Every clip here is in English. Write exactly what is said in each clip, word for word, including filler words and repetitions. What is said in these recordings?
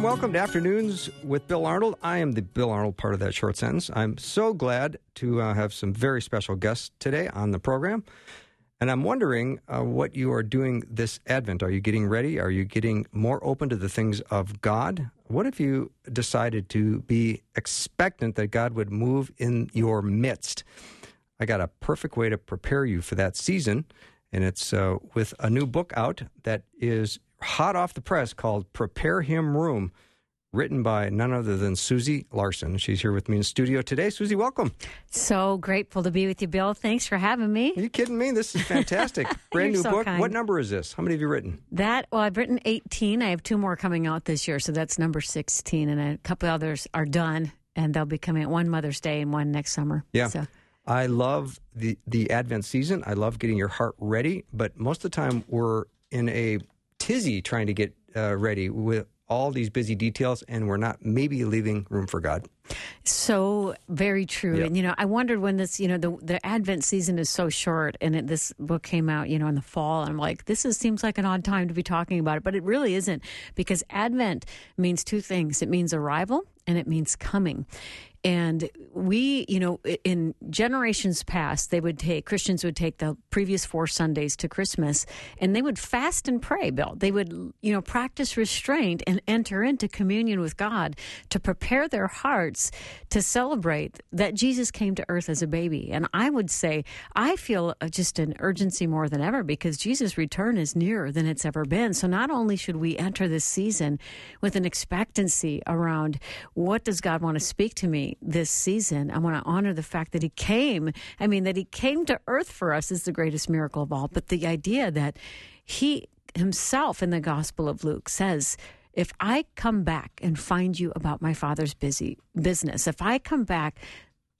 Welcome to Afternoons with Bill Arnold. I am the Bill Arnold part of that short sentence. I'm so glad to uh, have some very special guests today on the program. And I'm wondering uh, what you are doing this Advent. Are you getting ready? Are you getting more open to the things of God? What if you decided to be expectant that God would move in your midst? I got a perfect way to prepare you for that season. And it's uh, with a new book out that is hot off the press called Prepare Him Room, written by none other than Susie Larson. She's here with me in studio today. Susie, welcome. So grateful to be with you, Bill. Thanks for having me. Are you kidding me? This is fantastic. Brand new so book. Kind. What number is this? How many have you written? That, well, I've written eighteen. I have two more coming out this year, so that's number sixteen, and a couple others are done, and they'll be coming out one Mother's Day and one next summer. Yeah. So. I love the, the Advent season. I love getting your heart ready, but most of the time we're in a tizzy trying to get uh, ready with all these busy details, and we're not maybe leaving room for God. So very true. Yep. And, you know, I wondered when this, you know, the, the Advent season is so short, and it, this book came out, you know, in the fall. And I'm like, this is, seems like an odd time to be talking about it, but it really isn't, because Advent means two things. It means arrival, and it means coming. And we, you know, in generations past, they would take, Christians would take the previous four Sundays to Christmas, and they would fast and pray, Bill. They would, you know, practice restraint and enter into communion with God to prepare their hearts to celebrate that Jesus came to earth as a baby. And I would say, I feel just an urgency more than ever, because Jesus' return is nearer than it's ever been. So not only should we enter this season with an expectancy around what does God want to speak to me this season, I want to honor the fact that he came. I mean, that he came to earth for us is the greatest miracle of all. But the idea that he himself in the Gospel of Luke says, if I come back and find you about my Father's busy business, if I come back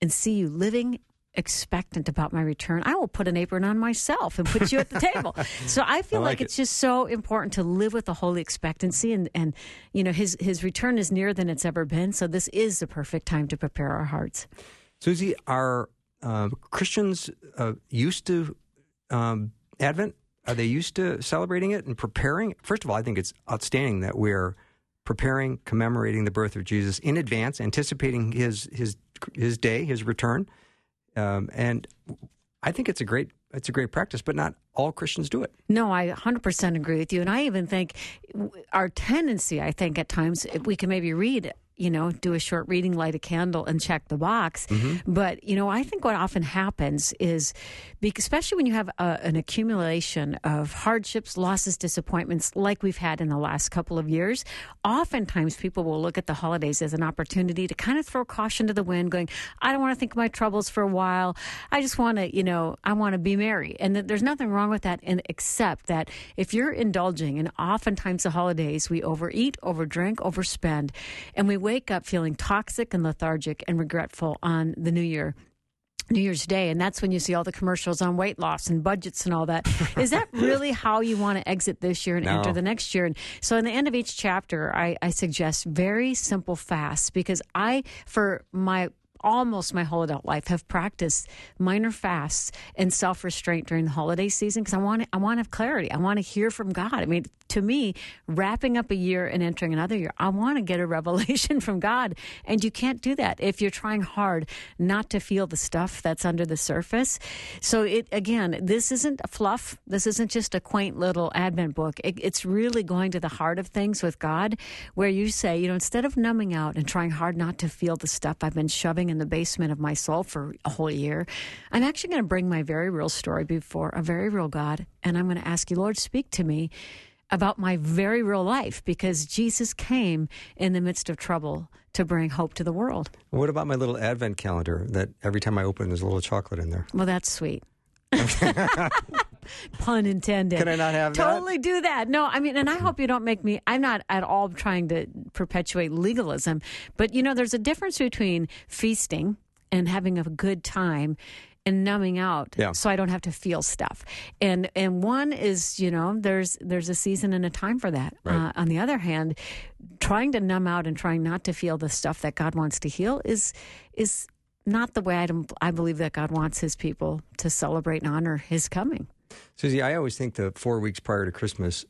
and see you living expectant about my return, I will put an apron on myself and put you at the table. So I feel I like, like it. It's just so important to live with a holy expectancy, and, and you know, his, his return is nearer than it's ever been. So this is the perfect time to prepare our hearts. Susie, are uh, Christians uh, used to um, Advent? Are they used to celebrating it and preparing? First of all, I think it's outstanding that we're preparing, commemorating the birth of Jesus in advance, anticipating his his his day, his return. Um, and I think it's a great it's a great practice, but not all Christians do it. No, I one hundred percent agree with you. And I even think our tendency, I think at times, if we can maybe read, you know, do a short reading, light a candle, and check the box. Mm-hmm. But, you know, I think what often happens is, especially when you have a, an accumulation of hardships, losses, disappointments, like we've had in the last couple of years, oftentimes people will look at the holidays as an opportunity to kind of throw caution to the wind, going, I don't want to think of my troubles for a while. I just want to, you know, I want to be merry. And that there's nothing wrong with that, and except that if you're indulging, and oftentimes the holidays, we overeat, overdrink, overspend, and we wake up feeling toxic and lethargic and regretful on the New Year, New Year's Day. And that's when you see all the commercials on weight loss and budgets and all that. Is that really how you want to exit this year and no. enter the next year? And so in the end of each chapter, I, I suggest very simple fasts, because I, for my almost my whole adult life, have practiced minor fasts and self-restraint during the holiday season, because I want to, I want to have clarity. I want to hear from God. I mean, to me, wrapping up a year and entering another year, I want to get a revelation from God. And you can't do that if you're trying hard not to feel the stuff that's under the surface. So it, again, this isn't a fluff. This isn't just a quaint little Advent book. It, it's really going to the heart of things with God, where you say, you know, instead of numbing out and trying hard not to feel the stuff I've been shoving in the basement of my soul for a whole year, I'm actually going to bring my very real story before a very real God, and I'm going to ask you, Lord, speak to me about my very real life, because Jesus came in the midst of trouble to bring hope to the world. What about my little Advent calendar that every time I open, there's a little chocolate in there? Well, that's sweet. pun intended. Can I not have totally that? Totally do that. No, I mean, and I hope you don't make me, I'm not at all trying to perpetuate legalism, but you know, there's a difference between feasting and having a good time and numbing out, yeah. so I don't have to feel stuff. And and one is, you know, there's there's a season and a time for that. Right. Uh, on the other hand, trying to numb out and trying not to feel the stuff that God wants to heal is is not the way I, I believe that God wants his people to celebrate and honor his coming. Susie, I always think the four weeks prior to Christmas,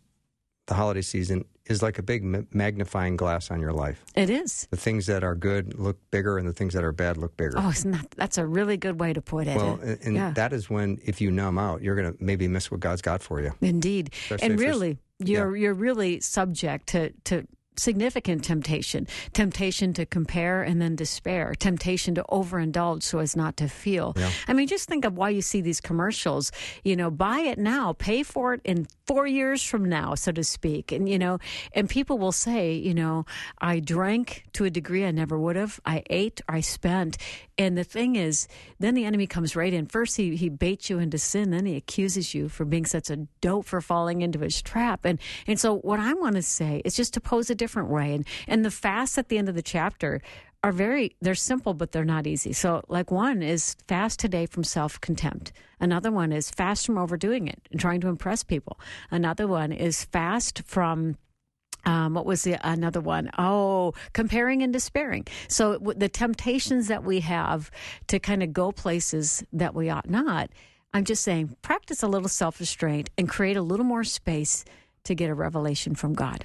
the holiday season, is like a big magnifying glass on your life. It is. The things that are good look bigger, and the things that are bad look bigger. Oh, it's not, that's a really good way to put it. Well, and, and yeah. that is when, if you numb out, you're going to maybe miss what God's got for you. Indeed. Especially and really, you're yeah. you're really subject to... to significant temptation, temptation to compare and then despair, temptation to overindulge so as not to feel. Yeah. I mean, just think of why you see these commercials, you know, buy it now, pay for it in four years from now, so to speak. And, you know, and people will say, you know, I drank to a degree I never would have. I ate, I spent. And the thing is, then the enemy comes right in. First, he, he baits you into sin. Then he accuses you for being such a dope for falling into his trap. And and so what I want to say is just to pose a different way. And, and the fasts at the end of the chapter are very, they're simple, but they're not easy. So like one is fast today from self-contempt. Another one is fast from overdoing it and trying to impress people. Another one is fast from... Um, what was the another one? Oh, comparing and despairing. So w- the temptations that we have to kind of go places that we ought not, I'm just saying practice a little self-restraint and create a little more space to get a revelation from God.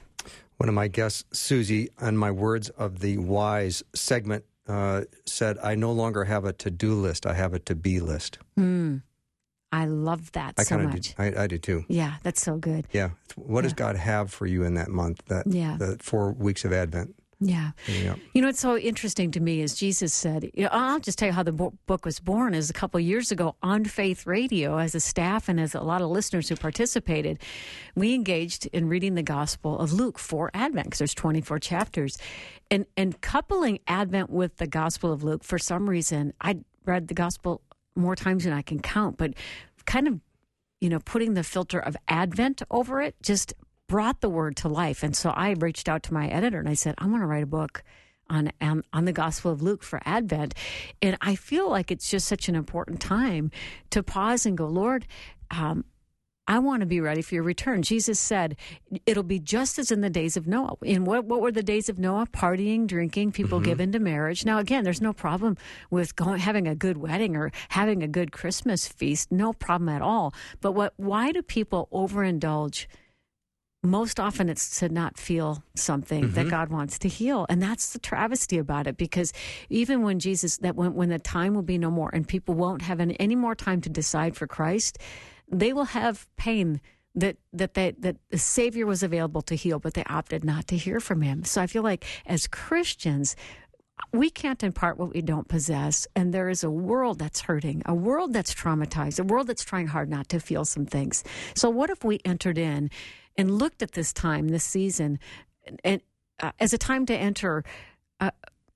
One of my guests, Susie, on my Words of the Wise segment uh, said, I no longer have a to-do list. I have a to-be list. Mm. I love that I so much. Do, I, I do too. Yeah, that's so good. Yeah. What yeah. does God have for you in that month, that yeah. the four weeks of Advent? Yeah. yeah. You know, what's so interesting to me is Jesus said, you know, I'll just tell you how the book was born is a couple of years ago on Faith Radio as a staff and as a lot of listeners who participated, we engaged in reading the Gospel of Luke for Advent because there's twenty-four chapters. And, and coupling Advent with the Gospel of Luke, for some reason, I read the Gospel more times than I can count, but kind of, you know, putting the filter of Advent over it just brought the word to life. And so I reached out to my editor and I said, I want to write a book on, on on the Gospel of Luke for Advent. And I feel like it's just such an important time to pause and go, Lord, um, I want to be ready for your return. Jesus said, it'll be just as in the days of Noah. And what, what were the days of Noah? Partying, drinking, people mm-hmm. given to marriage. Now, again, there's no problem with going, having a good wedding or having a good Christmas feast. No problem at all. But what? Why do people overindulge? Most often it's to not feel something mm-hmm. that God wants to heal. And that's the travesty about it, because even when Jesus, that when, when the time will be no more and people won't have any, any more time to decide for Christ, they will have pain that that they, that the Savior was available to heal, but they opted not to hear from him. So I feel like as Christians, we can't impart what we don't possess, and there is a world that's hurting, a world that's traumatized, a world that's trying hard not to feel some things. So what if we entered in and looked at this time, this season, and, and uh, as a time to enter uh,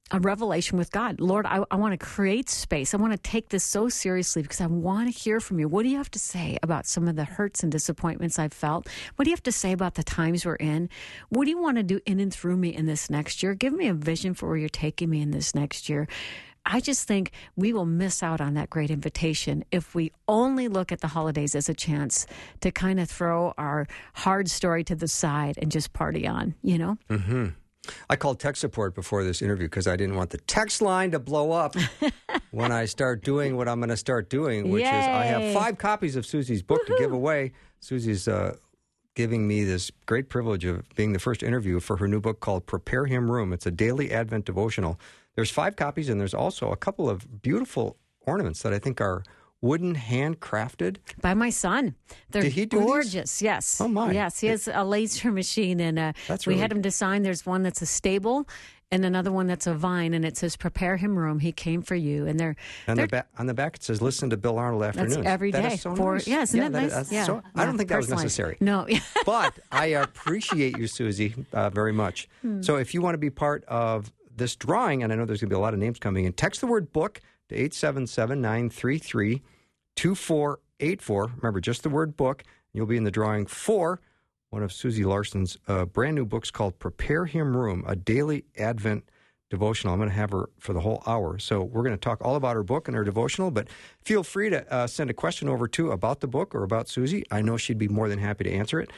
a revelation with God. Lord, I, I want to create space. I want to take this so seriously because I want to hear from you. What do you have to say about some of the hurts and disappointments I've felt? What do you have to say about the times we're in? What do you want to do in and through me in this next year? Give me a vision for where you're taking me in this next year. I just think we will miss out on that great invitation if we only look at the holidays as a chance to kind of throw our hard story to the side and just party on, you know? Mm-hmm. I called tech support before this interview because I didn't want the text line to blow up when I start doing what I'm going to start doing, which Yay. is I have five copies of Susie's book Woo-hoo. to give away. Susie's uh, giving me this great privilege of being the first interview for her new book called Prepare Him Room. It's a daily Advent devotional. There's five copies, and there's also a couple of beautiful ornaments that I think are wooden, handcrafted by my son. They're Did he do gorgeous. These? Yes. Oh my. Yes, he has it, a laser machine, and uh, that's really we had him design. There's one that's a stable, and another one that's a vine, and it says "Prepare Him Room." He came for you, and they're and they're, the ba- on the back it says "Listen to Bill Arnold Afternoons." That's every that day. Is so for, nice. Yeah, isn't yeah, that, that nice? Is, yeah. So, yeah. I don't think First that was necessary. Line. No, but I appreciate you, Susie, uh, very much. Hmm. So if you want to be part of this drawing, and I know there's going to be a lot of names coming in, text the word book to eight seven seven, nine three three, two four eight four. Remember, just the word book. You'll be in the drawing for one of Susie Larson's uh, brand new books called Prepare Him Room, a daily Advent devotional. I'm going to have her for the whole hour. So we're going to talk all about her book and her devotional, but feel free to uh, send a question over too about the book or about Susie. I know she'd be more than happy to answer it.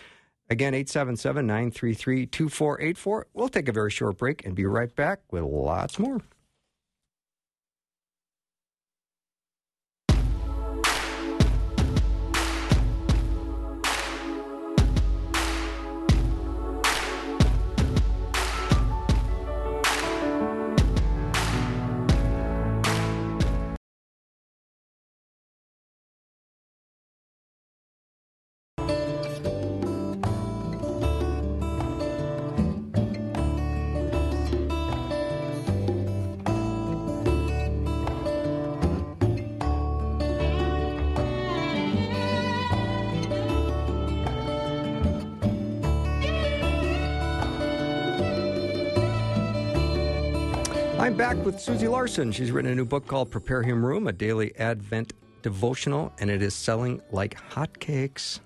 Again, eight seven seven, nine three three, two four eight four. We'll take a very short break and be right back with lots more. I'm back with Susie Larson. She's written a new book called Prepare Him Room, a daily Advent devotional, and it is selling like hotcakes,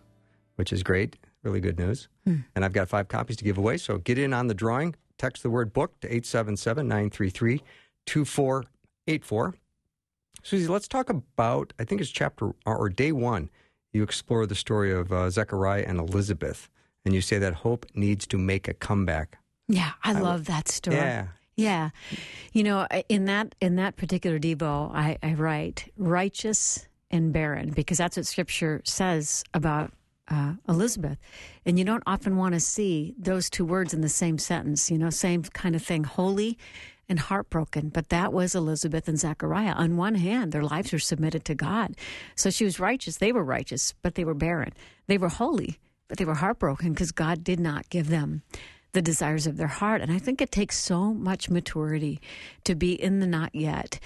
which is great. Really good news. Hmm. And I've got five copies to give away, so get in on the drawing. Text the word book to eight seven seven, nine three three, two four eight four. Susie, let's talk about, I think it's chapter, or day one, you explore the story of uh, Zechariah and Elizabeth, and you say that hope needs to make a comeback. Yeah, I, I love would, that story. Yeah. Yeah. You know, in that in that particular devotional, I, I write righteous and barren, because that's what Scripture says about uh, Elizabeth. And you don't often want to see those two words in the same sentence, you know, same kind of thing, holy and heartbroken. But that was Elizabeth and Zechariah. On one hand, their lives were submitted to God. So she was righteous. They were righteous, but they were barren. They were holy, but they were heartbroken because God did not give them the desires of their heart. And I think it takes so much maturity to be in the not yet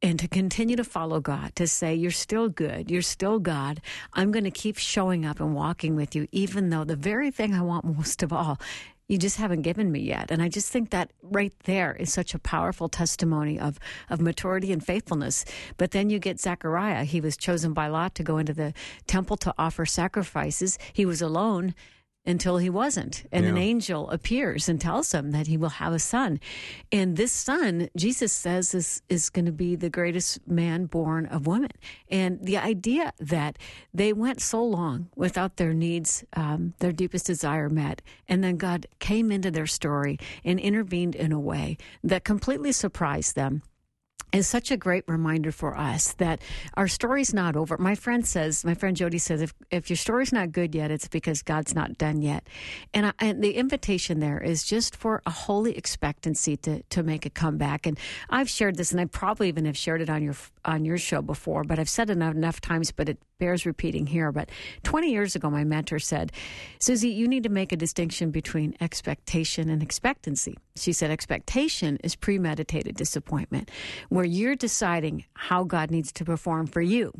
and to continue to follow God, to say, you're still good, you're still God. I'm going to keep showing up and walking with you, even though the very thing I want most of all, you just haven't given me yet. And I just think that right there is such a powerful testimony of, of maturity and faithfulness. But then you get Zechariah. He was chosen by lot to go into the temple to offer sacrifices. He was alone until he wasn't. And yeah. An angel appears and tells him that he will have a son. And this son, Jesus says, is, is going to be the greatest man born of woman. And the idea that they went so long without their needs, um, their deepest desire met, and then God came into their story and intervened in a way that completely surprised them, is such a great reminder for us that our story's not over. My friend says, my friend Jody says, if, if your story's not good yet, it's because God's not done yet. And, I, and the invitation there is just for a holy expectancy to, to make a comeback. And I've shared this, and I probably even have shared it on your on your show before, but I've said it enough times, but it bears repeating here. But twenty years ago, my mentor said, Susie, you need to make a distinction between expectation and expectancy. She said, expectation is premeditated disappointment, where you're deciding how God needs to perform for you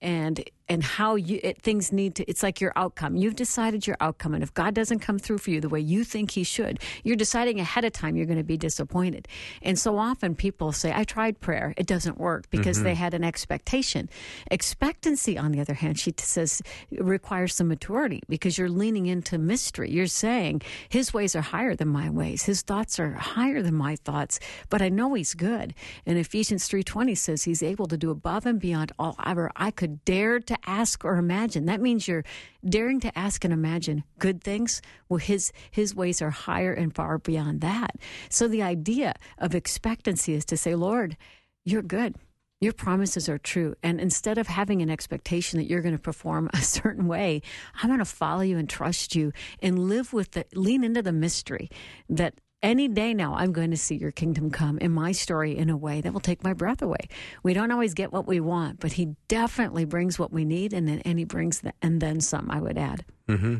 and and how you it, things need to, it's like your outcome. You've decided your outcome, and if God doesn't come through for you the way you think he should, you're deciding ahead of time you're going to be disappointed. And so often people say, I tried prayer, it doesn't work, because mm-hmm. they had an expectation. Expectancy, on the other hand, she says, requires some maturity, because you're leaning into mystery. You're saying, his ways are higher than my ways. His thoughts are higher than my thoughts, but I know he's good. And Ephesians three twenty says he's able to do above and beyond all ever I could dare to ask or imagine. That means you're daring to ask and imagine good things. Well, his his ways are higher and far beyond that. So the idea of expectancy is to say, Lord, you're good. Your promises are true. And instead of having an expectation that you're going to perform a certain way, I'm going to follow you and trust you and live with the, lean into the mystery that any day now, I'm going to see your kingdom come in my story in a way that will take my breath away. We don't always get what we want, but he definitely brings what we need, and then and he brings the, and then some, I would add. Mm-hmm.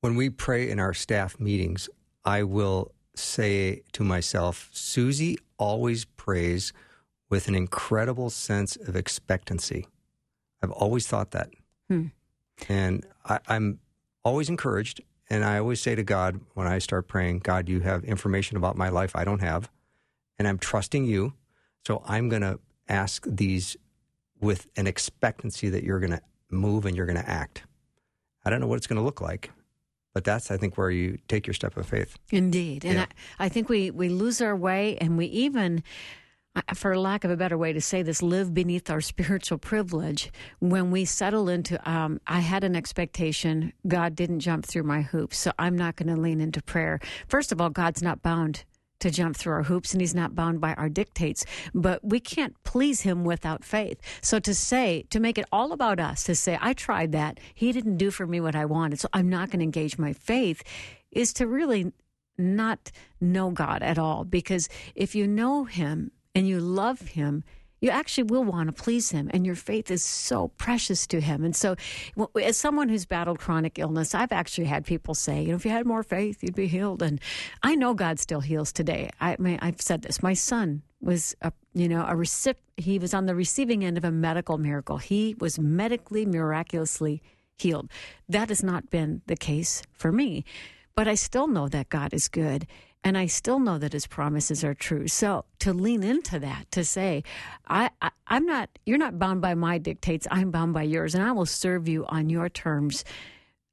When we pray in our staff meetings, I will say to myself, Susie always prays with an incredible sense of expectancy. I've always thought that. Hmm. And I, I'm always encouraged. And I always say to God when I start praying, God, you have information about my life I don't have, and I'm trusting you, so I'm going to ask these with an expectancy that you're going to move and you're going to act. I don't know what it's going to look like, but that's, I think, where you take your step of faith. Indeed. And yeah. I, I think we, we lose our way, and we even, for lack of a better way to say this, live beneath our spiritual privilege when we settle into, um, I had an expectation, God didn't jump through my hoops, so I'm not going to lean into prayer. First of all, God's not bound to jump through our hoops, and he's not bound by our dictates, but we can't please him without faith. So to say, to make it all about us, to say, I tried that, he didn't do for me what I wanted, so I'm not going to engage my faith, is to really not know God at all. Because if you know him and you love him, you actually will want to please him, and your faith is so precious to him. And so as someone who's battled chronic illness, I've actually had people say, you know, if you had more faith, you'd be healed. And I know God still heals today. I mean, I've said this. My son was, a, you know, a recip- he was on the receiving end of a medical miracle. He was medically, miraculously healed. That has not been the case for me. But I still know that God is good. And I still know that his promises are true. So to lean into that, to say, I, I, I'm not, you're not bound by my dictates, I'm bound by yours, and I will serve you on your terms.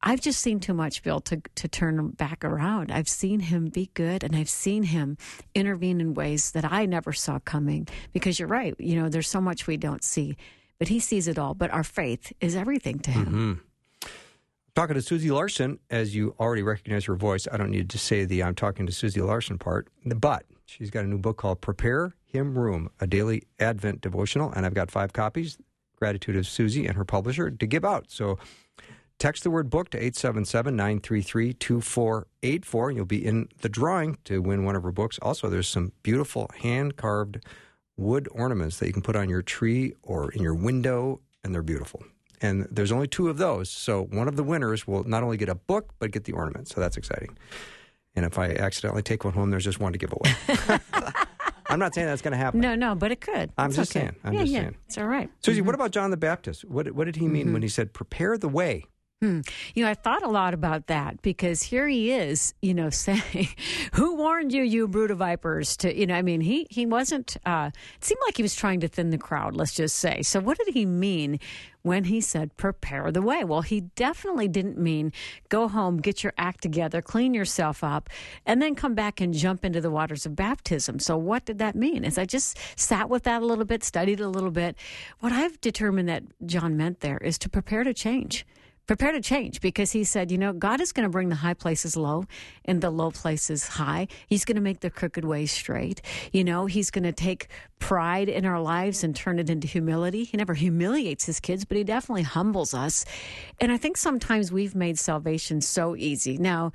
I've just seen too much, Bill, to, to turn back around. I've seen him be good, and I've seen him intervene in ways that I never saw coming. Because you're right, you know, there's so much we don't see, but he sees it all. But our faith is everything to him. Mm-hmm. Talking to Susie Larson, as you already recognize her voice, I don't need to say the I'm talking to Susie Larson part, but she's got a new book called Prepare Him Room, a daily Advent devotional, and I've got five copies, gratitude of Susie and her publisher, to give out. So text the word book to eight seven seven, nine three three, two four eight four, and you'll be in the drawing to win one of her books. Also, there's some beautiful hand-carved wood ornaments that you can put on your tree or in your window, and they're beautiful. And there's only two of those, so one of the winners will not only get a book, but get the ornament. So that's exciting. And if I accidentally take one home, there's just one to give away. I'm not saying that's going to happen. No, no, but it could. I'm it's just okay. saying. I'm yeah, just yeah. saying. It's all right. Susie, mm-hmm. What about John the Baptist? What, what did he mean mm-hmm. when he said, prepare the way? Hmm. You know, I thought a lot about that, because here he is, you know, saying, who warned you, you brood of vipers? To, you know, I mean, he, he wasn't, uh, it seemed like he was trying to thin the crowd, let's just say. So what did he mean when he said, prepare the way? Well, he definitely didn't mean go home, get your act together, clean yourself up, and then come back and jump into the waters of baptism. So what did that mean? As I just sat with that a little bit, studied a little bit, what I've determined that John meant there is to prepare to change. Prepare to change, because he said, you know, God is going to bring the high places low and the low places high. He's going to make the crooked ways straight. You know, he's going to take pride in our lives and turn it into humility. He never humiliates his kids, but he definitely humbles us. And I think sometimes we've made salvation so easy. Now,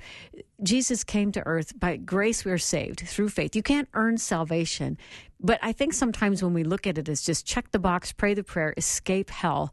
Jesus came to earth. By grace we are saved through faith. You can't earn salvation. But I think sometimes when we look at it as just check the box, pray the prayer, escape hell,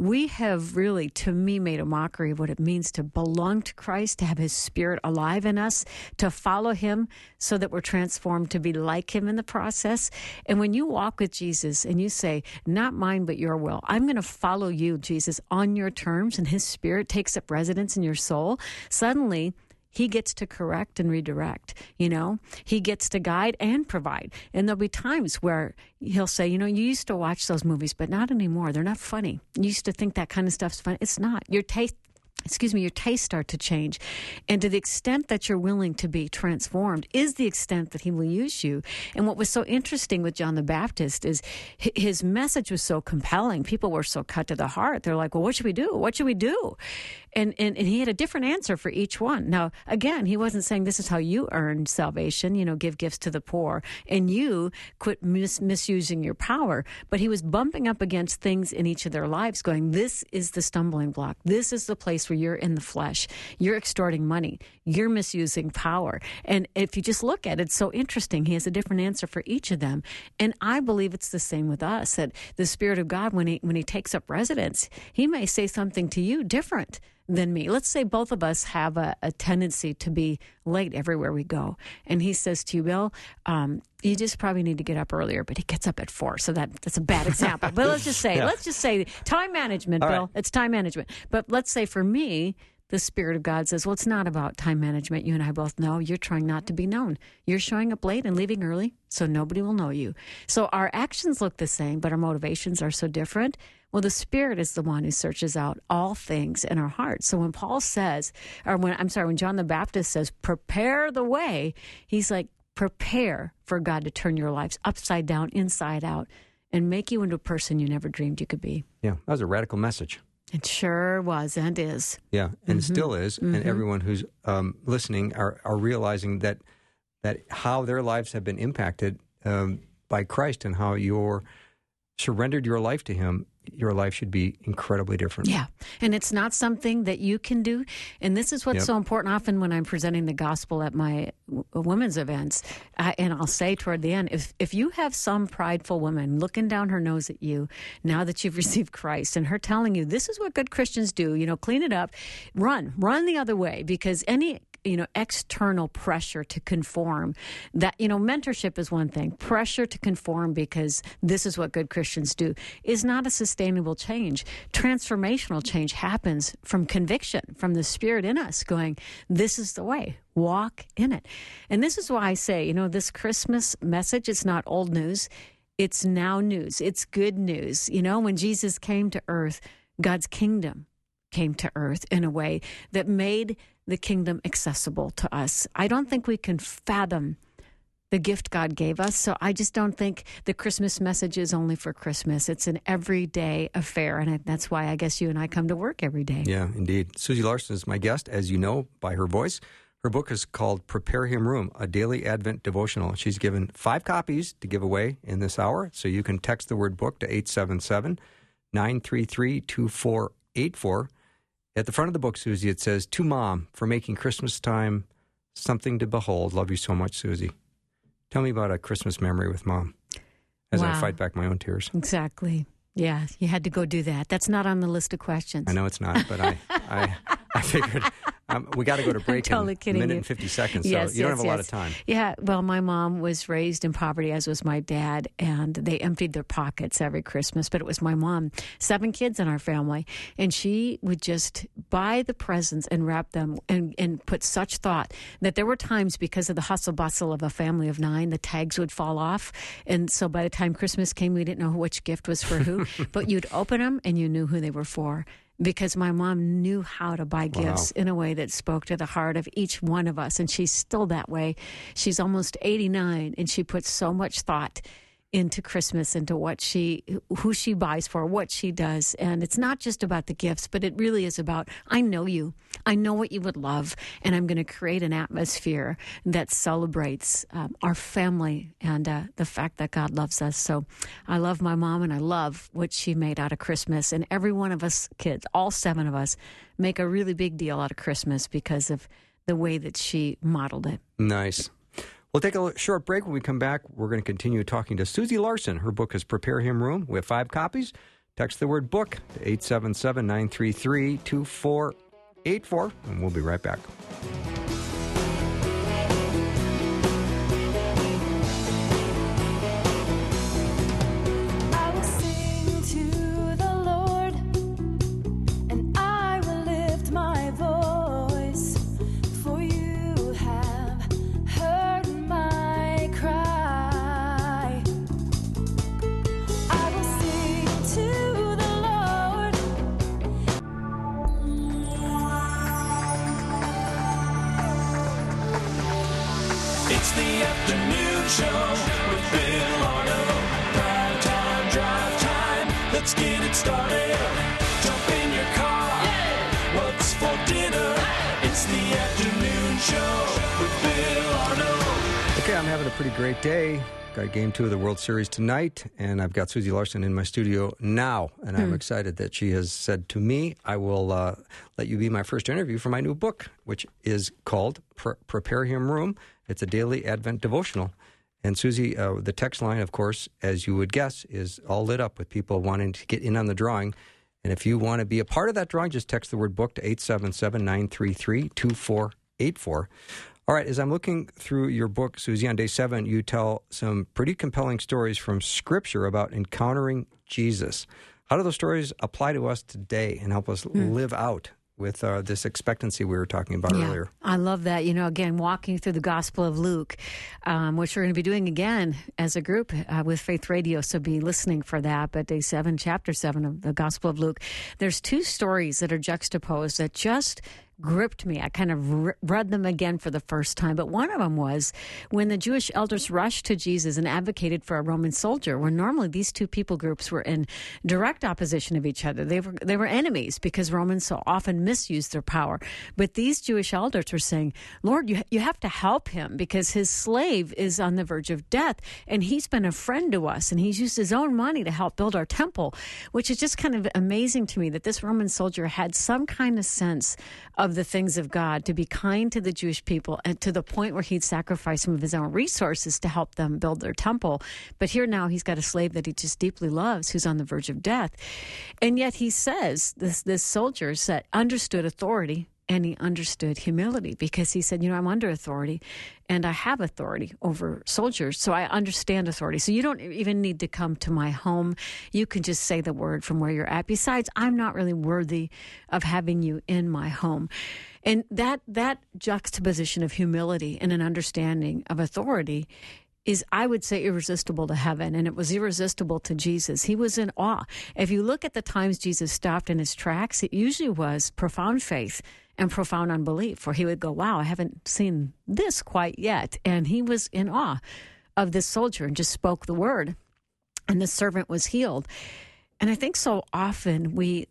we have really, to me, made a mockery of what it means to belong to Christ, to have his spirit alive in us, to follow him so that we're transformed to be like him in the process. And when you walk with Jesus and you say, not mine, but your will, I'm going to follow you, Jesus, on your terms, and his spirit takes up residence in your soul, suddenly he gets to correct and redirect, you know. He gets to guide and provide. And there'll be times where he'll say, you know, you used to watch those movies, but not anymore. They're not funny. You used to think that kind of stuff's funny. It's not. Your taste, excuse me, your tastes start to change. And to the extent that you're willing to be transformed is the extent that he will use you. And what was so interesting with John the Baptist is his message was so compelling. People were so cut to the heart. They're like, well, what should we do? What should we do? And, and and he had a different answer for each one. Now, again, he wasn't saying this is how you earn salvation, you know, give gifts to the poor, and you quit mis- misusing your power. But he was bumping up against things in each of their lives going, this is the stumbling block. This is the place where you're in the flesh. You're extorting money. You're misusing power. And if you just look at it, it's so interesting. He has a different answer for each of them. And I believe it's the same with us, that the Spirit of God, when he, when he takes up residence, he may say something to you different than me. Let's say both of us have a, a tendency to be late everywhere we go. And he says to you, Bill, um, you just probably need to get up earlier, but he gets up at four. So that, that's a bad example. But let's just say, yeah. let's just say time management, All Bill, right. It's time management. But let's say for me, the Spirit of God says, well, it's not about time management. You and I both know you're trying not to be known. You're showing up late and leaving early, so nobody will know you. So our actions look the same, but our motivations are so different. Well, the Spirit is the one who searches out all things in our hearts. So when Paul says, or when, I'm sorry, when John the Baptist says, prepare the way, he's like, prepare for God to turn your lives upside down, inside out, and make you into a person you never dreamed you could be. Yeah, that was a radical message. It sure was and is. Yeah, and mm-hmm. still is. Mm-hmm. And everyone who's um, listening are, are realizing that that how their lives have been impacted um, by Christ and how you're surrendered your life to Him, your life should be incredibly different. Yeah, and it's not something that you can do. And this is what's yep. so important. Often when I'm presenting the gospel at my w- women's events, I, and I'll say toward the end, if if you have some prideful woman looking down her nose at you now that you've received Christ and her telling you, this is what good Christians do, you know, clean it up, run, run the other way, because any you know, external pressure to conform that, you know, mentorship is one thing. Pressure to conform because this is what good Christians do is not a sustainable change. Transformational change happens from conviction, from the Spirit in us going, this is the way. Walk in it. And this is why I say, you know, this Christmas message, it's not old news. It's now news. It's good news. You know, when Jesus came to earth, God's kingdom came to earth in a way that made the kingdom accessible to us. I don't think we can fathom the gift God gave us, so I just don't think the Christmas message is only for Christmas. It's an everyday affair, and I, that's why I guess you and I come to work every day. Yeah, indeed. Susie Larson is my guest, as you know by her voice. Her book is called Prepare Him Room, a daily Advent devotional. She's given five copies to give away in this hour, so you can text the word book to eight seven seven, nine three three, two four eight four. At the front of the book, Susie, it says, "To Mom for making Christmas time something to behold. Love you so much, Susie." Tell me about a Christmas memory with Mom as wow. I fight back my own tears. Exactly. Yeah, you had to go do that. That's not on the list of questions. I know it's not, but I I, I figured um, we got to go to break totally in a minute you. and fifty seconds, so yes, you don't yes, have a yes. lot of time. Yeah, well, my mom was raised in poverty, as was my dad, and they emptied their pockets every Christmas, but it was my mom. Seven kids in our family, and she would just buy the presents and wrap them and, and put such thought that there were times because of the hustle bustle of a family of nine, the tags would fall off, and so by the time Christmas came, we didn't know which gift was for who. But you'd open them and you knew who they were for, because my mom knew how to buy gifts wow. in a way that spoke to the heart of each one of us. And she's still that way. She's almost eighty-nine, and she puts so much thought into Christmas, into what she, who she buys for, what she does. And it's not just about the gifts, but it really is about, I know you, I know what you would love, and I'm going to create an atmosphere that celebrates um, our family and uh, the fact that God loves us. So I love my mom, and I love what she made out of Christmas. And every one of us kids, all seven of us, make a really big deal out of Christmas because of the way that she modeled it. Nice. We'll take a short break. When we come back, we're going to continue talking to Susie Larson. Her book is Prepare Him Room. We have five copies. Text the word book to eight seven seven, nine three three, two four eight four, and we'll be right back. It's the afternoon show with Bill Arnold. Prime time, drive time. Let's get it started. Jump in your car. Yeah. What's for dinner? Hey. It's the afternoon show with Bill Arnold. Okay, I'm having a pretty great day. Got game two of the World Series tonight, and I've got Susie Larson in my studio now, and I'm mm. excited that she has said to me, I will uh, let you be my first interview for my new book, which is called Pre- Prepare Him Room. It's a daily Advent devotional. And Susie, uh, the text line, of course, as you would guess, is all lit up with people wanting to get in on the drawing. And if you want to be a part of that drawing, just text the word book to eight seven seven, nine three three, two four eight four. All right, as I'm looking through your book, Susie, on day seven, you tell some pretty compelling stories from Scripture about encountering Jesus. How do those stories apply to us today and help us mm. live out with uh, this expectancy we were talking about yeah, earlier. I love that. You know, again, walking through the Gospel of Luke, um, which we're going to be doing again as a group uh, with Faith Radio, so be listening for that. But day seven, chapter seven of the Gospel of Luke, there's two stories that are juxtaposed that just gripped me. I kind of re- read them again for the first time. But one of them was when the Jewish elders rushed to Jesus and advocated for a Roman soldier, where normally these two people groups were in direct opposition of each other. They were they were enemies because Romans so often misused their power. But these Jewish elders were saying, Lord, you, you have to help him because his slave is on the verge of death, and he's been a friend to us, and he's used his own money to help build our temple, which is just kind of amazing to me that this Roman soldier had some kind of sense of Of the things of God, to be kind to the Jewish people, and to the point where he'd sacrifice some of his own resources to help them build their temple. But here now he's got a slave that he just deeply loves who's on the verge of death. And yet he says, this this soldier said, understood authority, and he understood humility, because he said, you know, I'm under authority, and I have authority over soldiers, so I understand authority. So you don't even need to come to my home. You can just say the word from where you're at. Besides, I'm not really worthy of having you in my home. And that that juxtaposition of humility and an understanding of authority is, I would say, irresistible to heaven, and it was irresistible to Jesus. He was in awe. If you look at the times Jesus stopped in his tracks, it usually was profound faith and profound unbelief, where he would go, wow, I haven't seen this quite yet. And he was in awe of this soldier and just spoke the word, and the servant was healed. And I think so often we,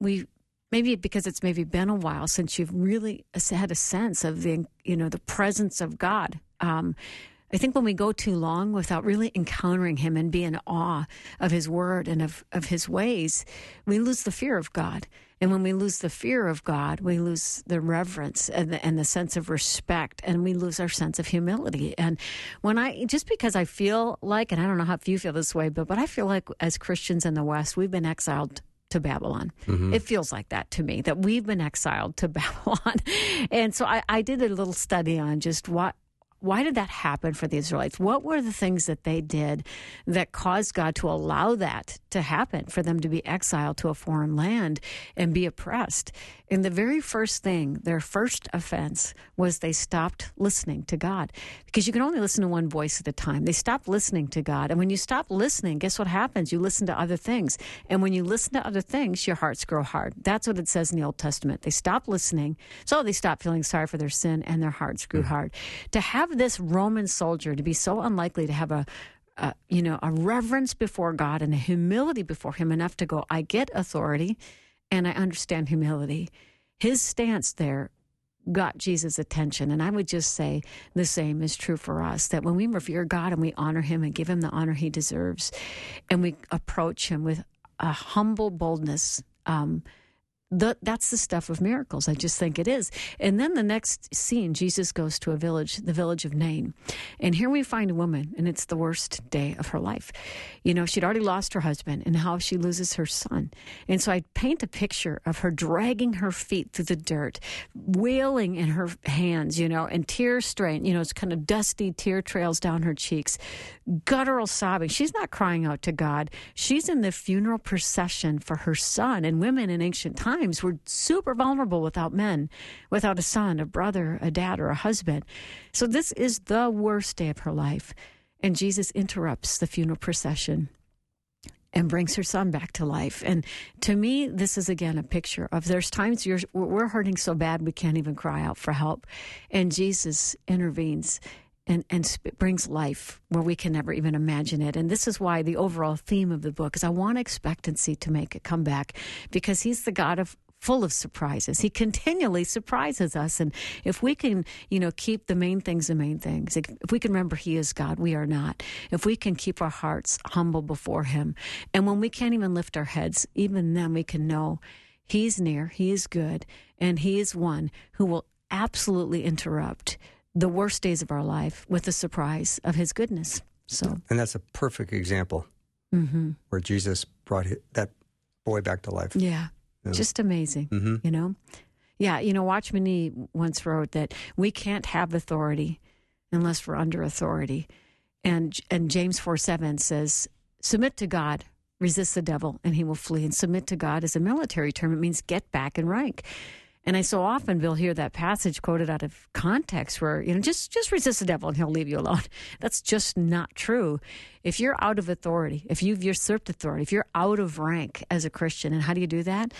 we maybe because it's maybe been a while since you've really had a sense of the, you know, the presence of God, um, I think when we go too long without really encountering him and be in awe of his word and of, of his ways, we lose the fear of God. And when we lose the fear of God, we lose the reverence and the, and the sense of respect, and we lose our sense of humility. And when I, just because I feel like, and I don't know how if you feel this way, but, but I feel like as Christians in the West, we've been exiled to Babylon. Mm-hmm. It feels like that to me, that we've been exiled to Babylon. And so I, I did a little study on just what, why did that happen for the Israelites? What were the things that they did that caused God to allow that to happen, for them to be exiled to a foreign land and be oppressed? And the very first thing, their first offense, was they stopped listening to God, because you can only listen to one voice at a time. They stopped listening to God. And when you stop listening, guess what happens? You listen to other things. And when you listen to other things, your hearts grow hard. That's what it says in the Old Testament. They stopped listening, so they stopped feeling sorry for their sin, and their hearts grew mm-hmm. hard. To have this Roman soldier to be so unlikely to have a, a, you know, a reverence before God and a humility before him enough to go, I get authority and I understand humility. His stance there got Jesus' attention. And I would just say the same is true for us, that when we revere God and we honor him and give him the honor he deserves, and we approach him with a humble boldness, um, The, that's the stuff of miracles. I just think it is. And then the next scene, Jesus goes to a village, the village of Nain. And here we find a woman, and it's the worst day of her life. You know, she'd already lost her husband, and how she loses her son. And so I paint a picture of her dragging her feet through the dirt, wailing in her hands, you know, and tear strain, you know, it's kind of dusty tear trails down her cheeks, guttural sobbing. She's not crying out to God. She's in the funeral procession for her son, and women in ancient times were super vulnerable without men, without a son, a brother, a dad, or a husband. So this is the worst day of her life. And Jesus interrupts the funeral procession and brings her son back to life. And to me, this is again a picture of there's times you're, we're hurting so bad we can't even cry out for help. And Jesus intervenes and and sp- brings life where we can never even imagine it. And this is why the overall theme of the book is I want expectancy to make a comeback, because he's the God of full of surprises. He continually surprises us. And if we can, you know, keep the main things the main things, if we can remember he is God, we are not, if we can keep our hearts humble before him, and when we can't even lift our heads, even then we can know he's near, he is good, and he is one who will absolutely interrupt the worst days of our life with the surprise of his goodness. So, and that's a perfect example mm-hmm. where Jesus brought his, that boy back to life. Yeah, yeah. Just amazing, mm-hmm. you know? Yeah, you know, Watchman Nee once wrote that we can't have authority unless we're under authority. And and James four seven says, submit to God, Resist the devil and he will flee. And submit to God is a military term. It means get back in rank. And I so often will hear that passage quoted out of context where, you know, just, just resist the devil and he'll leave you alone. That's just not true. If you're out of authority, if you've usurped authority, if you're out of rank as a Christian, and how do you do that?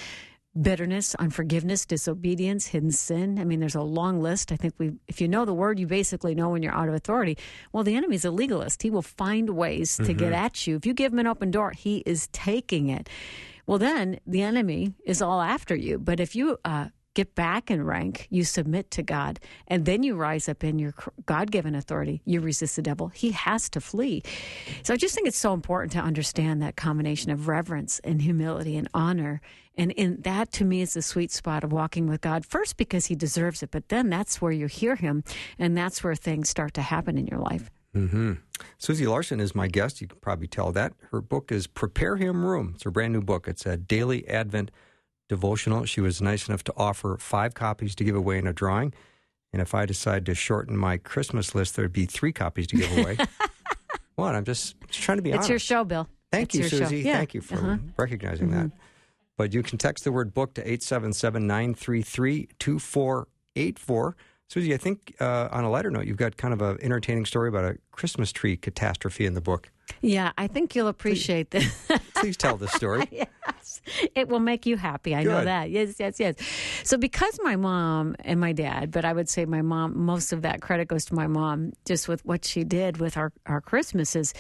Bitterness, unforgiveness, disobedience, hidden sin. I mean, there's a long list. I think we, if you know the word, you basically know when you're out of authority. Well, the enemy's a legalist. He will find ways mm-hmm. to get at you. If you give him an open door, he is taking it. Well, then the enemy is all after you. But if you uh, get back in rank, you submit to God, and then you rise up in your God-given authority. You resist the devil. He has to flee. So I just think it's so important to understand that combination of reverence and humility and honor. And in that, to me, is the sweet spot of walking with God, first because he deserves it, but then that's where you hear him, and that's where things start to happen in your life. Mm-hmm. Susie Larson is my guest. You can probably tell that. Her book is Prepare Him Room. It's her brand new book. It's a daily Advent devotional. She was nice enough to offer five copies to give away in a drawing. And if I decide to shorten my Christmas list, there'd be three copies to give away. What? I'm just, just trying to be it's honest. It's your show, Bill. Thank it's you, Susie. Yeah. Thank you for uh-huh. recognizing mm-hmm. that. But you can text the word book to eight seven seven, nine three three, two four eight four. Susie, I think uh, on a lighter note, you've got kind of an entertaining story about a Christmas tree catastrophe in the book. Yeah, I think you'll appreciate please, this. Please tell the story. Yes, it will make you happy. I Good. know that. Yes, yes, yes. So because my mom and my dad, but I would say my mom, most of that credit goes to my mom, just with what she did with our, our Christmases.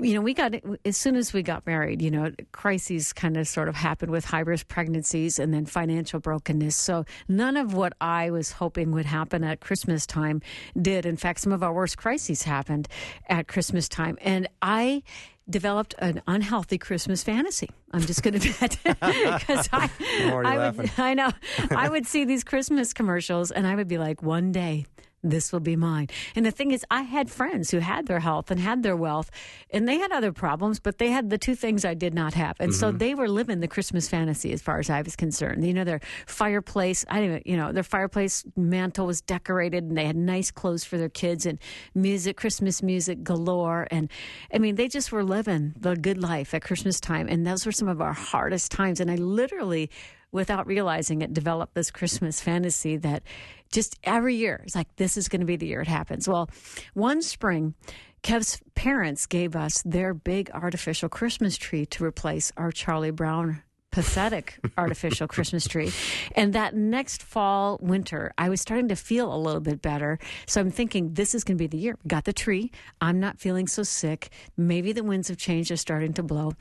You know, we got, as soon as we got married, you know, crises kind of sort of happened with high-risk pregnancies and then financial brokenness. So none of what I was hoping would happen at Christmas time did. In fact, some of our worst crises happened at Christmas time. And I developed an unhealthy Christmas fantasy. I'm just going to bet because I, I, would, I know I would see these Christmas commercials and I would be like, one day this will be mine. And the thing is, I had friends who had their health and had their wealth, and they had other problems, but they had the two things I did not have. And mm-hmm. so they were living the Christmas fantasy as far as I was concerned. You know, their fireplace, I didn't, you know, their fireplace mantle was decorated, and they had nice clothes for their kids and music, Christmas music galore. And I mean, they just were living the good life at Christmas time. And those were some of our hardest times. And I literally, without realizing it, developed this Christmas fantasy that just every year, it's like, this is going to be the year it happens. Well, one spring, Kev's parents gave us their big artificial Christmas tree to replace our Charlie Brown pathetic artificial Christmas tree. And that next fall, winter, I was starting to feel a little bit better. So I'm thinking, this is going to be the year. We got the tree. I'm not feeling so sick. Maybe the winds of change are starting to blow.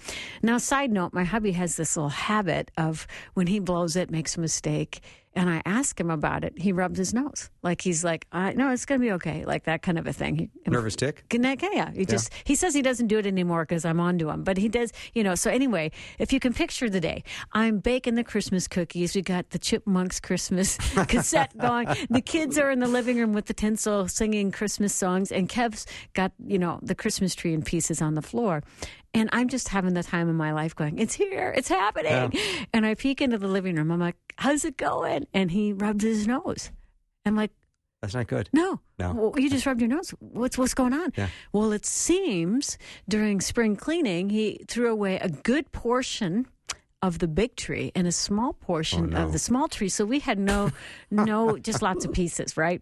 Now, side note, my hubby has this little habit of when he blows it, makes a mistake, and I ask him about it, he rubs his nose. Like he's like, I, no, it's going to be okay. Like that kind of a thing. He, Nervous I'm, tick? Yeah. yeah. He, just, yeah. he says he doesn't do it anymore because I'm onto him. But he does, you know. So anyway, if you can picture the day, I'm baking the Christmas cookies. We got the Chipmunks Christmas cassette going. The kids are in the living room with the tinsel singing Christmas songs. And Kev's got, you know, the Christmas tree in pieces on the floor. And I'm just having the time of my life going, it's here, it's happening. Yeah. And I peek into the living room. I'm like, how's it going? And he rubs his nose. I'm like, that's not good. No. No. Well, you just rubbed your nose. What's what's going on? Yeah. Well, it seems during spring cleaning, he threw away a good portion of the big tree and a small portion oh, no. of the small tree. So we had no, no, just lots of pieces, right?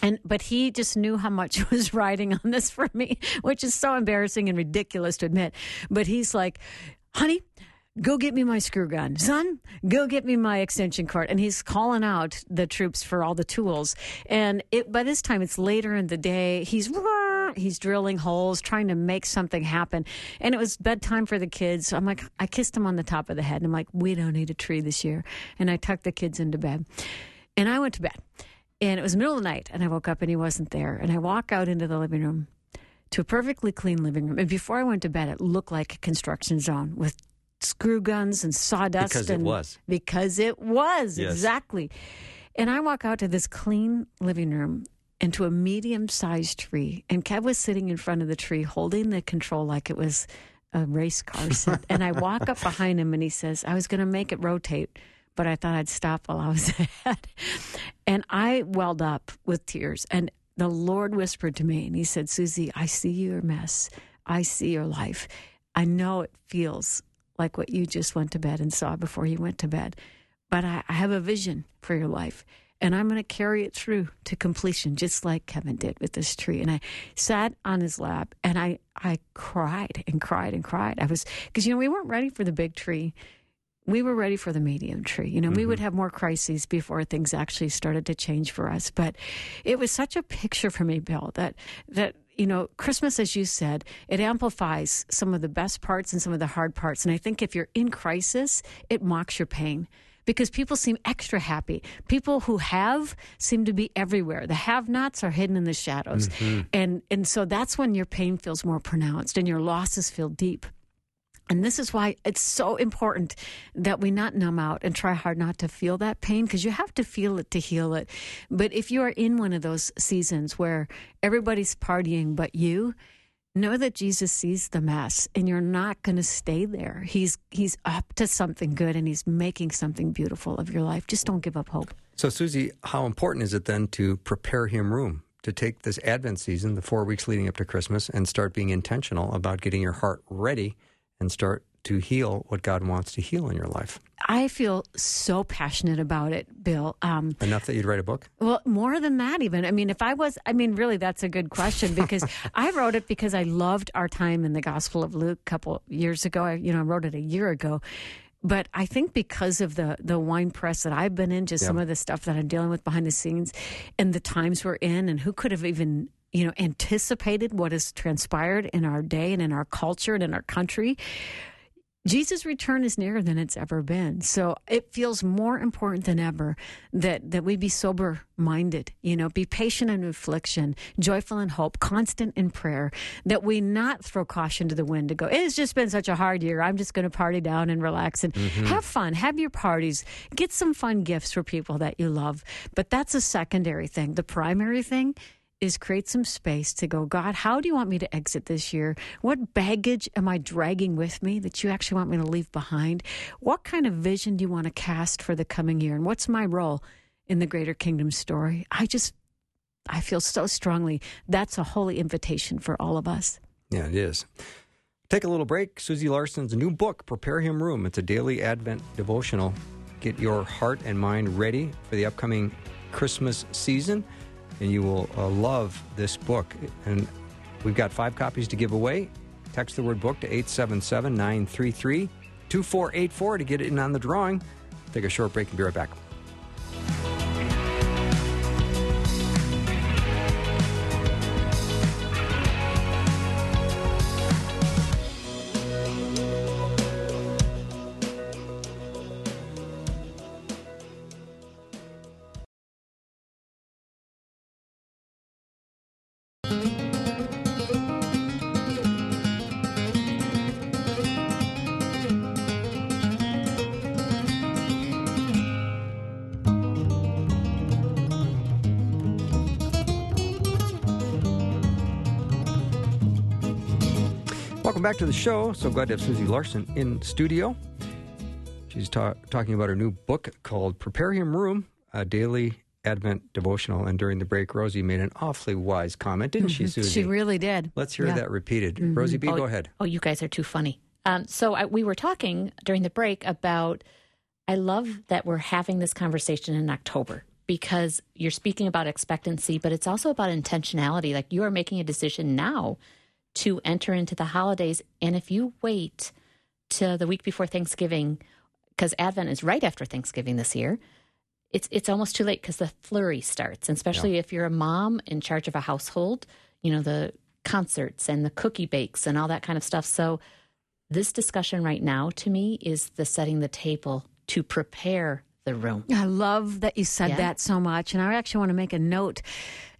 And but he just knew how much was riding on this for me, which is so embarrassing and ridiculous to admit. But he's like, honey, go get me my screw gun. Son, go get me my extension cord. And he's calling out the troops for all the tools. And it, by this time, it's later in the day. He's he's drilling holes, trying to make something happen. And it was bedtime for the kids. So I'm like, I kissed him on the top of the head. And I'm like, we don't need a tree this year. And I tucked the kids into bed. And I went to bed. And it was middle of the night. And I woke up and he wasn't there. And I walk out into the living room to a perfectly clean living room. And before I went to bed, it looked like a construction zone with screw guns and sawdust. Because and, it was. Because it was, yes. Exactly. And I walk out to this clean living room and to a medium-sized tree. And Kev was sitting in front of the tree holding the control like it was a race car. And I walk up behind him and he says, I was going to make it rotate, but I thought I'd stop while I was ahead. And I welled up with tears. And the Lord whispered to me and he said, Susie, I see your mess. I see your life. I know it feels like what you just went to bed and saw before you went to bed, but I, I have a vision for your life, and I'm going to carry it through to completion, just like Kevin did with this tree. And I sat on his lap, and I, I cried and cried and cried. I was, because, you know, we weren't ready for the big tree. We were ready for the medium tree. You know, mm-hmm. we would have more crises before things actually started to change for us. But it was such a picture for me, Bill, that, that, you know, Christmas, as you said, it amplifies some of the best parts and some of the hard parts. And I think if you're in crisis, it mocks your pain, because people seem extra happy. People who have seem to be everywhere. The have-nots are hidden in the shadows. Mm-hmm. And, and so that's when your pain feels more pronounced and your losses feel deep. And this is why it's so important that we not numb out and try hard not to feel that pain, because you have to feel it to heal it. But if you are in one of those seasons where everybody's partying but you, know that Jesus sees the mess, and you're not going to stay there. He's he's up to something good, and he's making something beautiful of your life. Just don't give up hope. So, Susie, how important is it then to prepare him room, to take this Advent season, the four weeks leading up to Christmas, and start being intentional about getting your heart ready and start to heal what God wants to heal in your life? I feel so passionate about it, Bill. Um, Enough that you'd write a book? Well, more than that even. I mean, if I was, I mean, really, that's a good question, because I wrote it because I loved our time in the Gospel of Luke a couple years ago. I, you know, I wrote it a year ago. But I think because of the, the wine press that I've been in, just yeah. some of the stuff that I'm dealing with behind the scenes and the times we're in, and who could have even you know, anticipated what has transpired in our day and in our culture and in our country. Jesus' return is nearer than it's ever been. So it feels more important than ever that, that we be sober-minded, you know, be patient in affliction, joyful in hope, constant in prayer, that we not throw caution to the wind to go, it's just been such a hard year, I'm just going to party down and relax and mm-hmm. have fun, have your parties, get some fun gifts for people that you love. But that's a secondary thing. The primary thing is create some space to go, God, how do you want me to exit this year? What baggage am I dragging with me that you actually want me to leave behind? What kind of vision do you want to cast for the coming year? And what's my role in the greater kingdom story? I just, I feel so strongly that's a holy invitation for all of us. Yeah, it is. Take a little break. Susie Larson's new book, Prepare Him Room. It's a daily Advent devotional. Get your heart and mind ready for the upcoming Christmas season. And you will uh, love this book. And we've got five copies to give away. Text the word book to eight seven seven, nine three three, two four eight four to get in on the drawing. Take a short break and be right back. Back to the show. So glad to have Susie Larson in studio. She's ta- talking about her new book called Prepare Him Room, a daily Advent devotional. And during the break, Rosie made an awfully wise comment, didn't mm-hmm. she, Susie? She really did. Let's hear yeah. that repeated. Mm-hmm. Rosie B., oh, go ahead. Oh, you guys are too funny. Um, so I, we were talking during the break about, I love that we're having this conversation in October, because you're speaking about expectancy, but it's also about intentionality. Like, you are making a decision now to enter into the holidays. And if you wait till the week before Thanksgiving, because Advent is right after Thanksgiving this year, it's it's almost too late, because the flurry starts. And especially yeah. if you're a mom in charge of a household, you know, the concerts and the cookie bakes and all that kind of stuff. So this discussion right now, to me, is the setting the table to prepare the room. I love that you said yeah. that so much. And I actually want to make a note,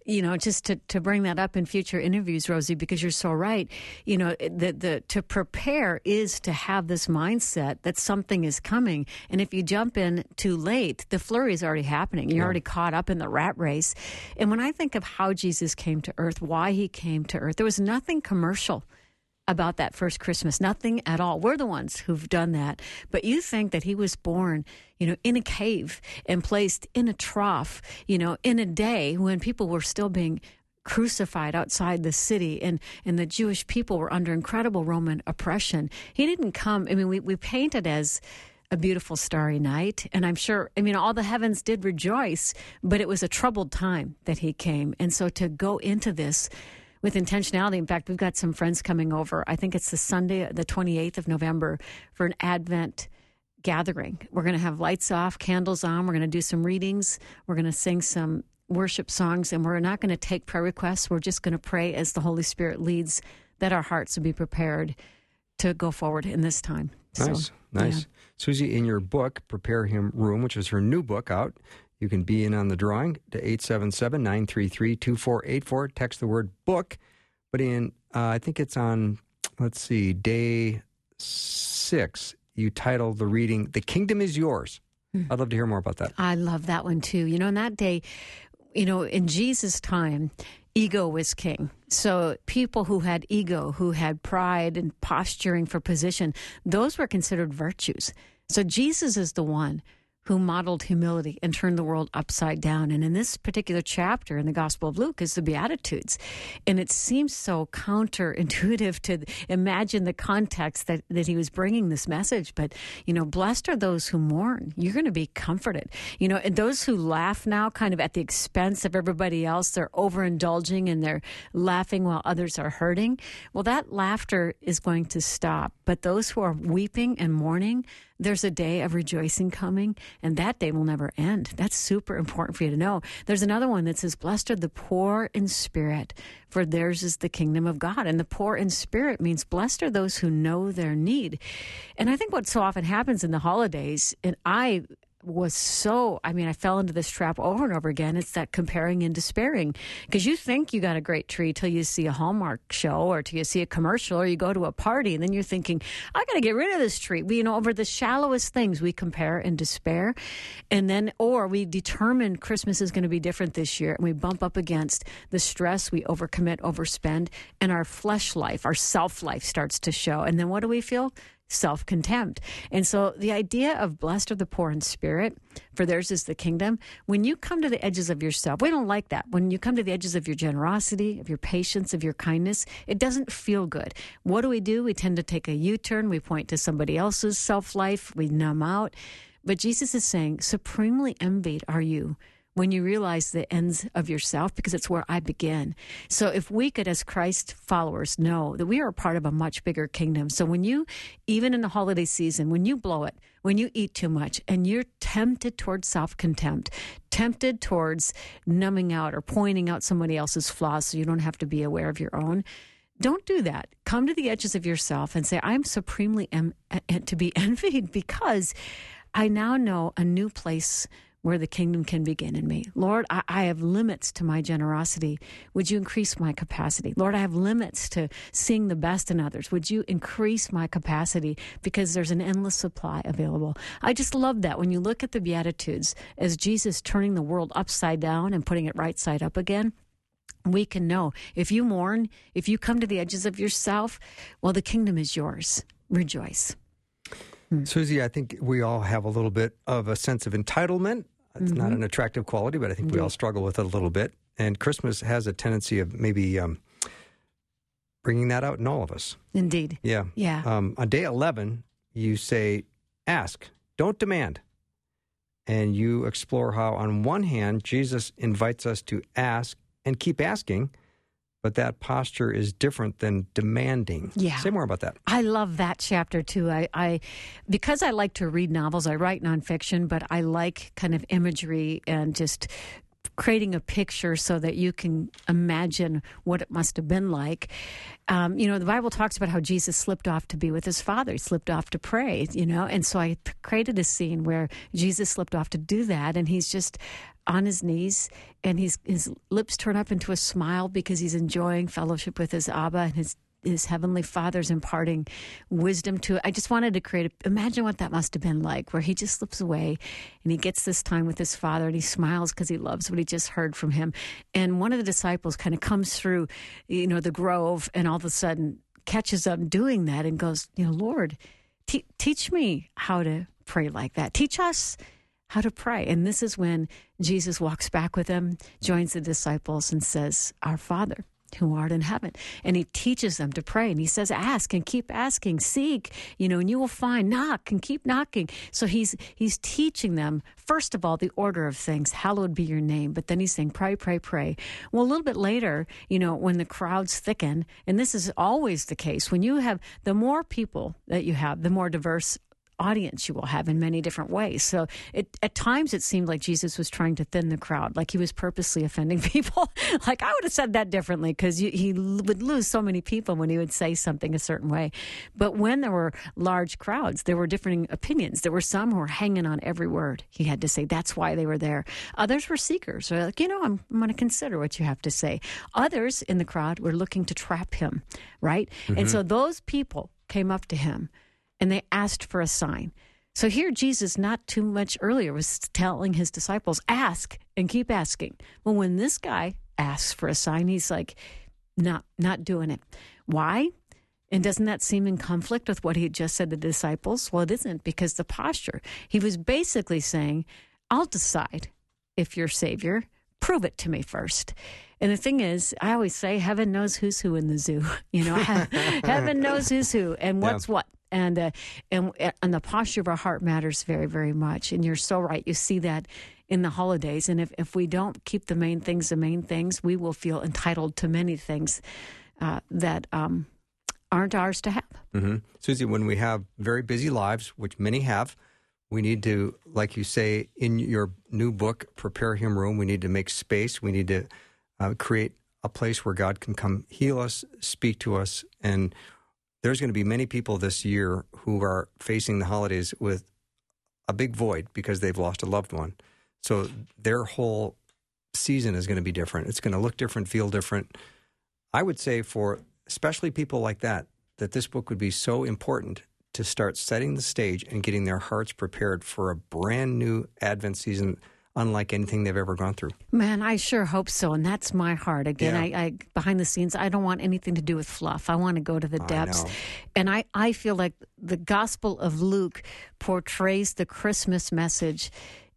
you know, just to, to bring that up in future interviews, Rosie, because you're so right. You know, the, the to prepare is to have this mindset that something is coming. And if you jump in too late, the flurry is already happening. You're yeah. already caught up in the rat race. And when I think of how Jesus came to earth, why he came to earth, there was nothing commercial about that first Christmas, nothing at all. We're the ones who've done that. But you think that he was born, you know, in a cave and placed in a trough, you know, in a day when people were still being crucified outside the city, and, and the Jewish people were under incredible Roman oppression. He didn't come, I mean, we, we paint it as a beautiful starry night, and I'm sure, I mean, all the heavens did rejoice, but it was a troubled time that he came. And so to go into this with intentionality, in fact, we've got some friends coming over, I think it's the Sunday, the twenty-eighth of November, for an Advent gathering. We're going to have lights off, candles on, we're going to do some readings, we're going to sing some worship songs, and we're not going to take prayer requests. We're just going to pray as the Holy Spirit leads, that our hearts would be prepared to go forward in this time. Nice, so, nice. Yeah. Susie, in your book, Prepare Him Room, which is her new book out, you can be in on the drawing to eight seven seven, nine three three, two four eight four. Text the word book. But in, uh, I think it's on, let's see, day six, you title the reading, The Kingdom is Yours. Mm. I'd love to hear more about that. I love that one, too. You know, in that day, you know, in Jesus' time, ego was king. So people who had ego, who had pride and posturing for position, those were considered virtues. So Jesus is the one who modeled humility and turned the world upside down. And in this particular chapter in the Gospel of Luke is the Beatitudes. And it seems so counterintuitive to imagine the context that, that he was bringing this message. But, you know, blessed are those who mourn. You're going to be comforted. You know, and those who laugh now kind of at the expense of everybody else, they're overindulging and they're laughing while others are hurting. Well, that laughter is going to stop. But those who are weeping and mourning, there's a day of rejoicing coming, and that day will never end. That's super important for you to know. There's another one that says, blessed are the poor in spirit, for theirs is the kingdom of God. And the poor in spirit means blessed are those who know their need. And I think what so often happens in the holidays, and I was so, I mean, I fell into this trap over and over again. It's that comparing and despairing, because you think you got a great tree till you see a Hallmark show or till you see a commercial or you go to a party, and then you're thinking, I got to get rid of this tree. We, you know, over the shallowest things, we compare and despair. And then, or we determine Christmas is going to be different this year, and we bump up against the stress. We overcommit, overspend, and our flesh life, our self life starts to show. And then what do we feel? Self-contempt. And so the idea of blessed are the poor in spirit, for theirs is the kingdom. When you come to the edges of yourself, we don't like that. When you come to the edges of your generosity, of your patience, of your kindness, it doesn't feel good. What do we do? We tend to take a U-turn. We point to somebody else's self-life. We numb out. But Jesus is saying, supremely envied are you when you realize the ends of yourself, because it's where I begin. So if we could, as Christ followers, know that we are a part of a much bigger kingdom. So when you, even in the holiday season, when you blow it, when you eat too much and you're tempted towards self-contempt, tempted towards numbing out or pointing out somebody else's flaws so you don't have to be aware of your own, don't do that. Come to the edges of yourself and say, I'm supremely em- to be envied, because I now know a new place where the kingdom can begin in me. Lord, I, I have limits to my generosity. Would you increase my capacity? Lord, I have limits to seeing the best in others. Would you increase my capacity? Because there's an endless supply available. I just love that when you look at the Beatitudes as Jesus turning the world upside down and putting it right side up again. We can know if you mourn, if you come to the edges of yourself, well, the kingdom is yours. Rejoice. Hmm. Susie, I think we all have a little bit of a sense of entitlement. It's mm-hmm. not an attractive quality, but I think we yeah. all struggle with it a little bit. And Christmas has a tendency of maybe um, bringing that out in all of us. Indeed. Yeah. Yeah. Um, on day eleven, you say, ask, don't demand. And you explore how, on one hand, Jesus invites us to ask and keep asking, but that posture is different than demanding. Yeah. Say more about that. I love that chapter, too. I, I because I like to read novels, I write nonfiction, but I like kind of imagery and just creating a picture so that you can imagine what it must have been like. Um, you know, the Bible talks about how Jesus slipped off to be with his Father. He slipped off to pray, you know. And so I created a scene where Jesus slipped off to do that, and he's just on his knees, and he's, his lips turn up into a smile because he's enjoying fellowship with his Abba, and his his Heavenly Father's imparting wisdom to it. I just wanted to create, a, imagine what that must have been like, where he just slips away and he gets this time with his Father, and he smiles because he loves what he just heard from him. And one of the disciples kind of comes through, you know, the grove, and all of a sudden catches up doing that and goes, you know, Lord, te- teach me how to pray like that. Teach us how to pray. And this is when Jesus walks back with them, joins the disciples, and says, Our Father, who art in heaven. And he teaches them to pray. And he says, ask and keep asking, seek, you know, and you will find, knock and keep knocking. So he's he's teaching them, first of all, the order of things, hallowed be your name. But then he's saying, pray, pray, pray. Well, a little bit later, you know, when the crowds thicken, and this is always the case, when you have, the more people that you have, the more diverse audience you will have in many different ways. So it, at times it seemed like Jesus was trying to thin the crowd, like he was purposely offending people. Like I would have said that differently, because he would lose so many people when he would say something a certain way. But when there were large crowds, there were differing opinions. There were some who were hanging on every word he had to say. That's why they were there. Others were seekers. They're like, you know, I'm, I'm going to consider what you have to say. Others in the crowd were looking to trap him, right? Mm-hmm. And so those people came up to him and they asked for a sign. So here Jesus, not too much earlier, was telling his disciples, ask and keep asking. Well, when this guy asks for a sign, he's like, not, not doing it. Why? And doesn't that seem in conflict with what he had just said to the disciples? Well, it isn't, because the posture. He was basically saying, I'll decide if you're Savior. Prove it to me first. And the thing is, I always say, heaven knows who's who in the zoo. You know, heaven knows who's who and what's yeah. what. And, uh, and and the posture of our heart matters very, very much. And you're so right. You see that in the holidays. And if, if we don't keep the main things the main things, we will feel entitled to many things uh, that um, aren't ours to have. Mm-hmm. Susie, when we have very busy lives, which many have, we need to, like you say, in your new book, Prepare Him Room, we need to make space. We need to uh, create a place where God can come heal us, speak to us, and there's going to be many people this year who are facing the holidays with a big void because they've lost a loved one. So their whole season is going to be different. It's going to look different, feel different. I would say for especially people like that, that this book would be so important to start setting the stage and getting their hearts prepared for a brand new Advent season, unlike anything they've ever gone through. Man, I sure hope so, and that's my heart. Again, yeah. I, I behind the scenes, I don't want anything to do with fluff. I want to go to the depths. I and I, I feel like the Gospel of Luke portrays the Christmas message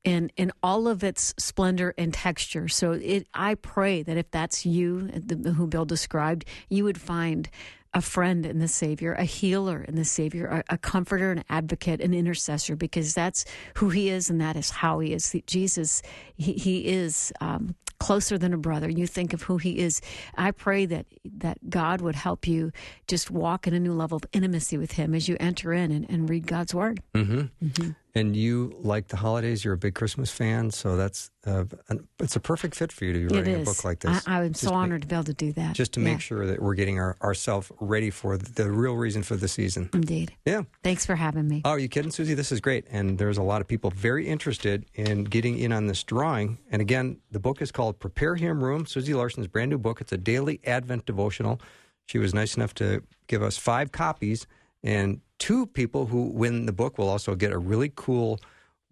in, in all of its splendor and texture. So it, I pray that if that's you, the, who Bill described, you would find a friend in the Savior, a healer in the Savior, a comforter, an advocate, an intercessor, because that's who he is and that is how he is. Jesus, he, he is um, closer than a brother. You think of who he is. I pray that that God would help you just walk in a new level of intimacy with him as you enter in and, and read God's Word. Mm-hmm. Mm-hmm. And you like the holidays. You're a big Christmas fan, so that's uh, an, it's a perfect fit for you to be writing a book like this. I, I'm just so honored make, to be able to do that. Just to yeah. make sure that we're getting our, ourselves ready for the, the real reason for the season. Indeed. Yeah. Thanks for having me. Oh, are you kidding, Susie? This is great. And there's a lot of people very interested in getting in on this drawing. And again, the book is called Prepare Him Room, Susie Larson's brand new book. It's a daily Advent devotional. She was nice enough to give us five copies, and two people who win the book will also get a really cool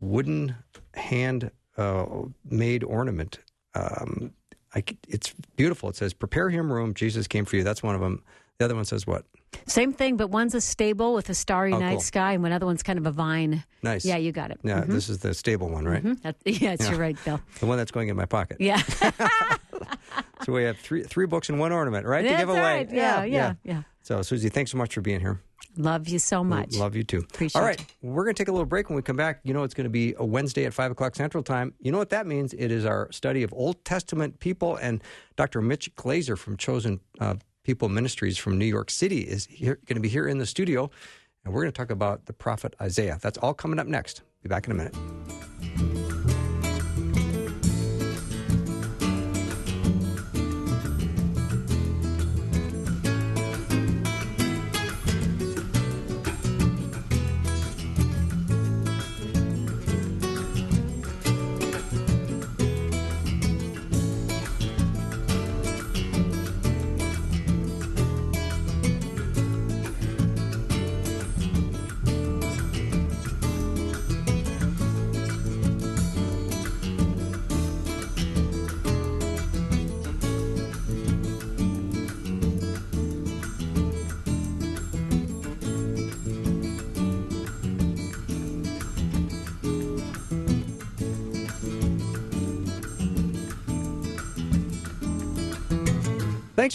wooden hand-made uh, ornament. Um, I, it's beautiful. It says, Prepare Him Room, Jesus Came For You. That's one of them. The other one says what? Same thing, but one's a stable with a starry oh, night cool. sky, and another one's kind of a vine. Nice. Yeah, you got it. Yeah, mm-hmm. This is the stable one, right? Mm-hmm. That, yes, yeah. You're right, Bill. The one that's going in my pocket. Yeah. So we have three three books and one ornament, right, that's to give away. Right. Yeah, yeah, yeah, yeah. So, Susie, thanks so much for being here. Love you so much. We love you, too. Appreciate it. All right, we're going to take a little break. When we come back, you know it's going to be a Wednesday at five o'clock Central Time. You know what that means? It is our study of Old Testament people, and Doctor Mitch Glazer from Chosen uh, People Ministries from New York City is here, going to be here in the studio, and we're going to talk about the prophet Isaiah. That's all coming up next. Be back in a minute. Thanks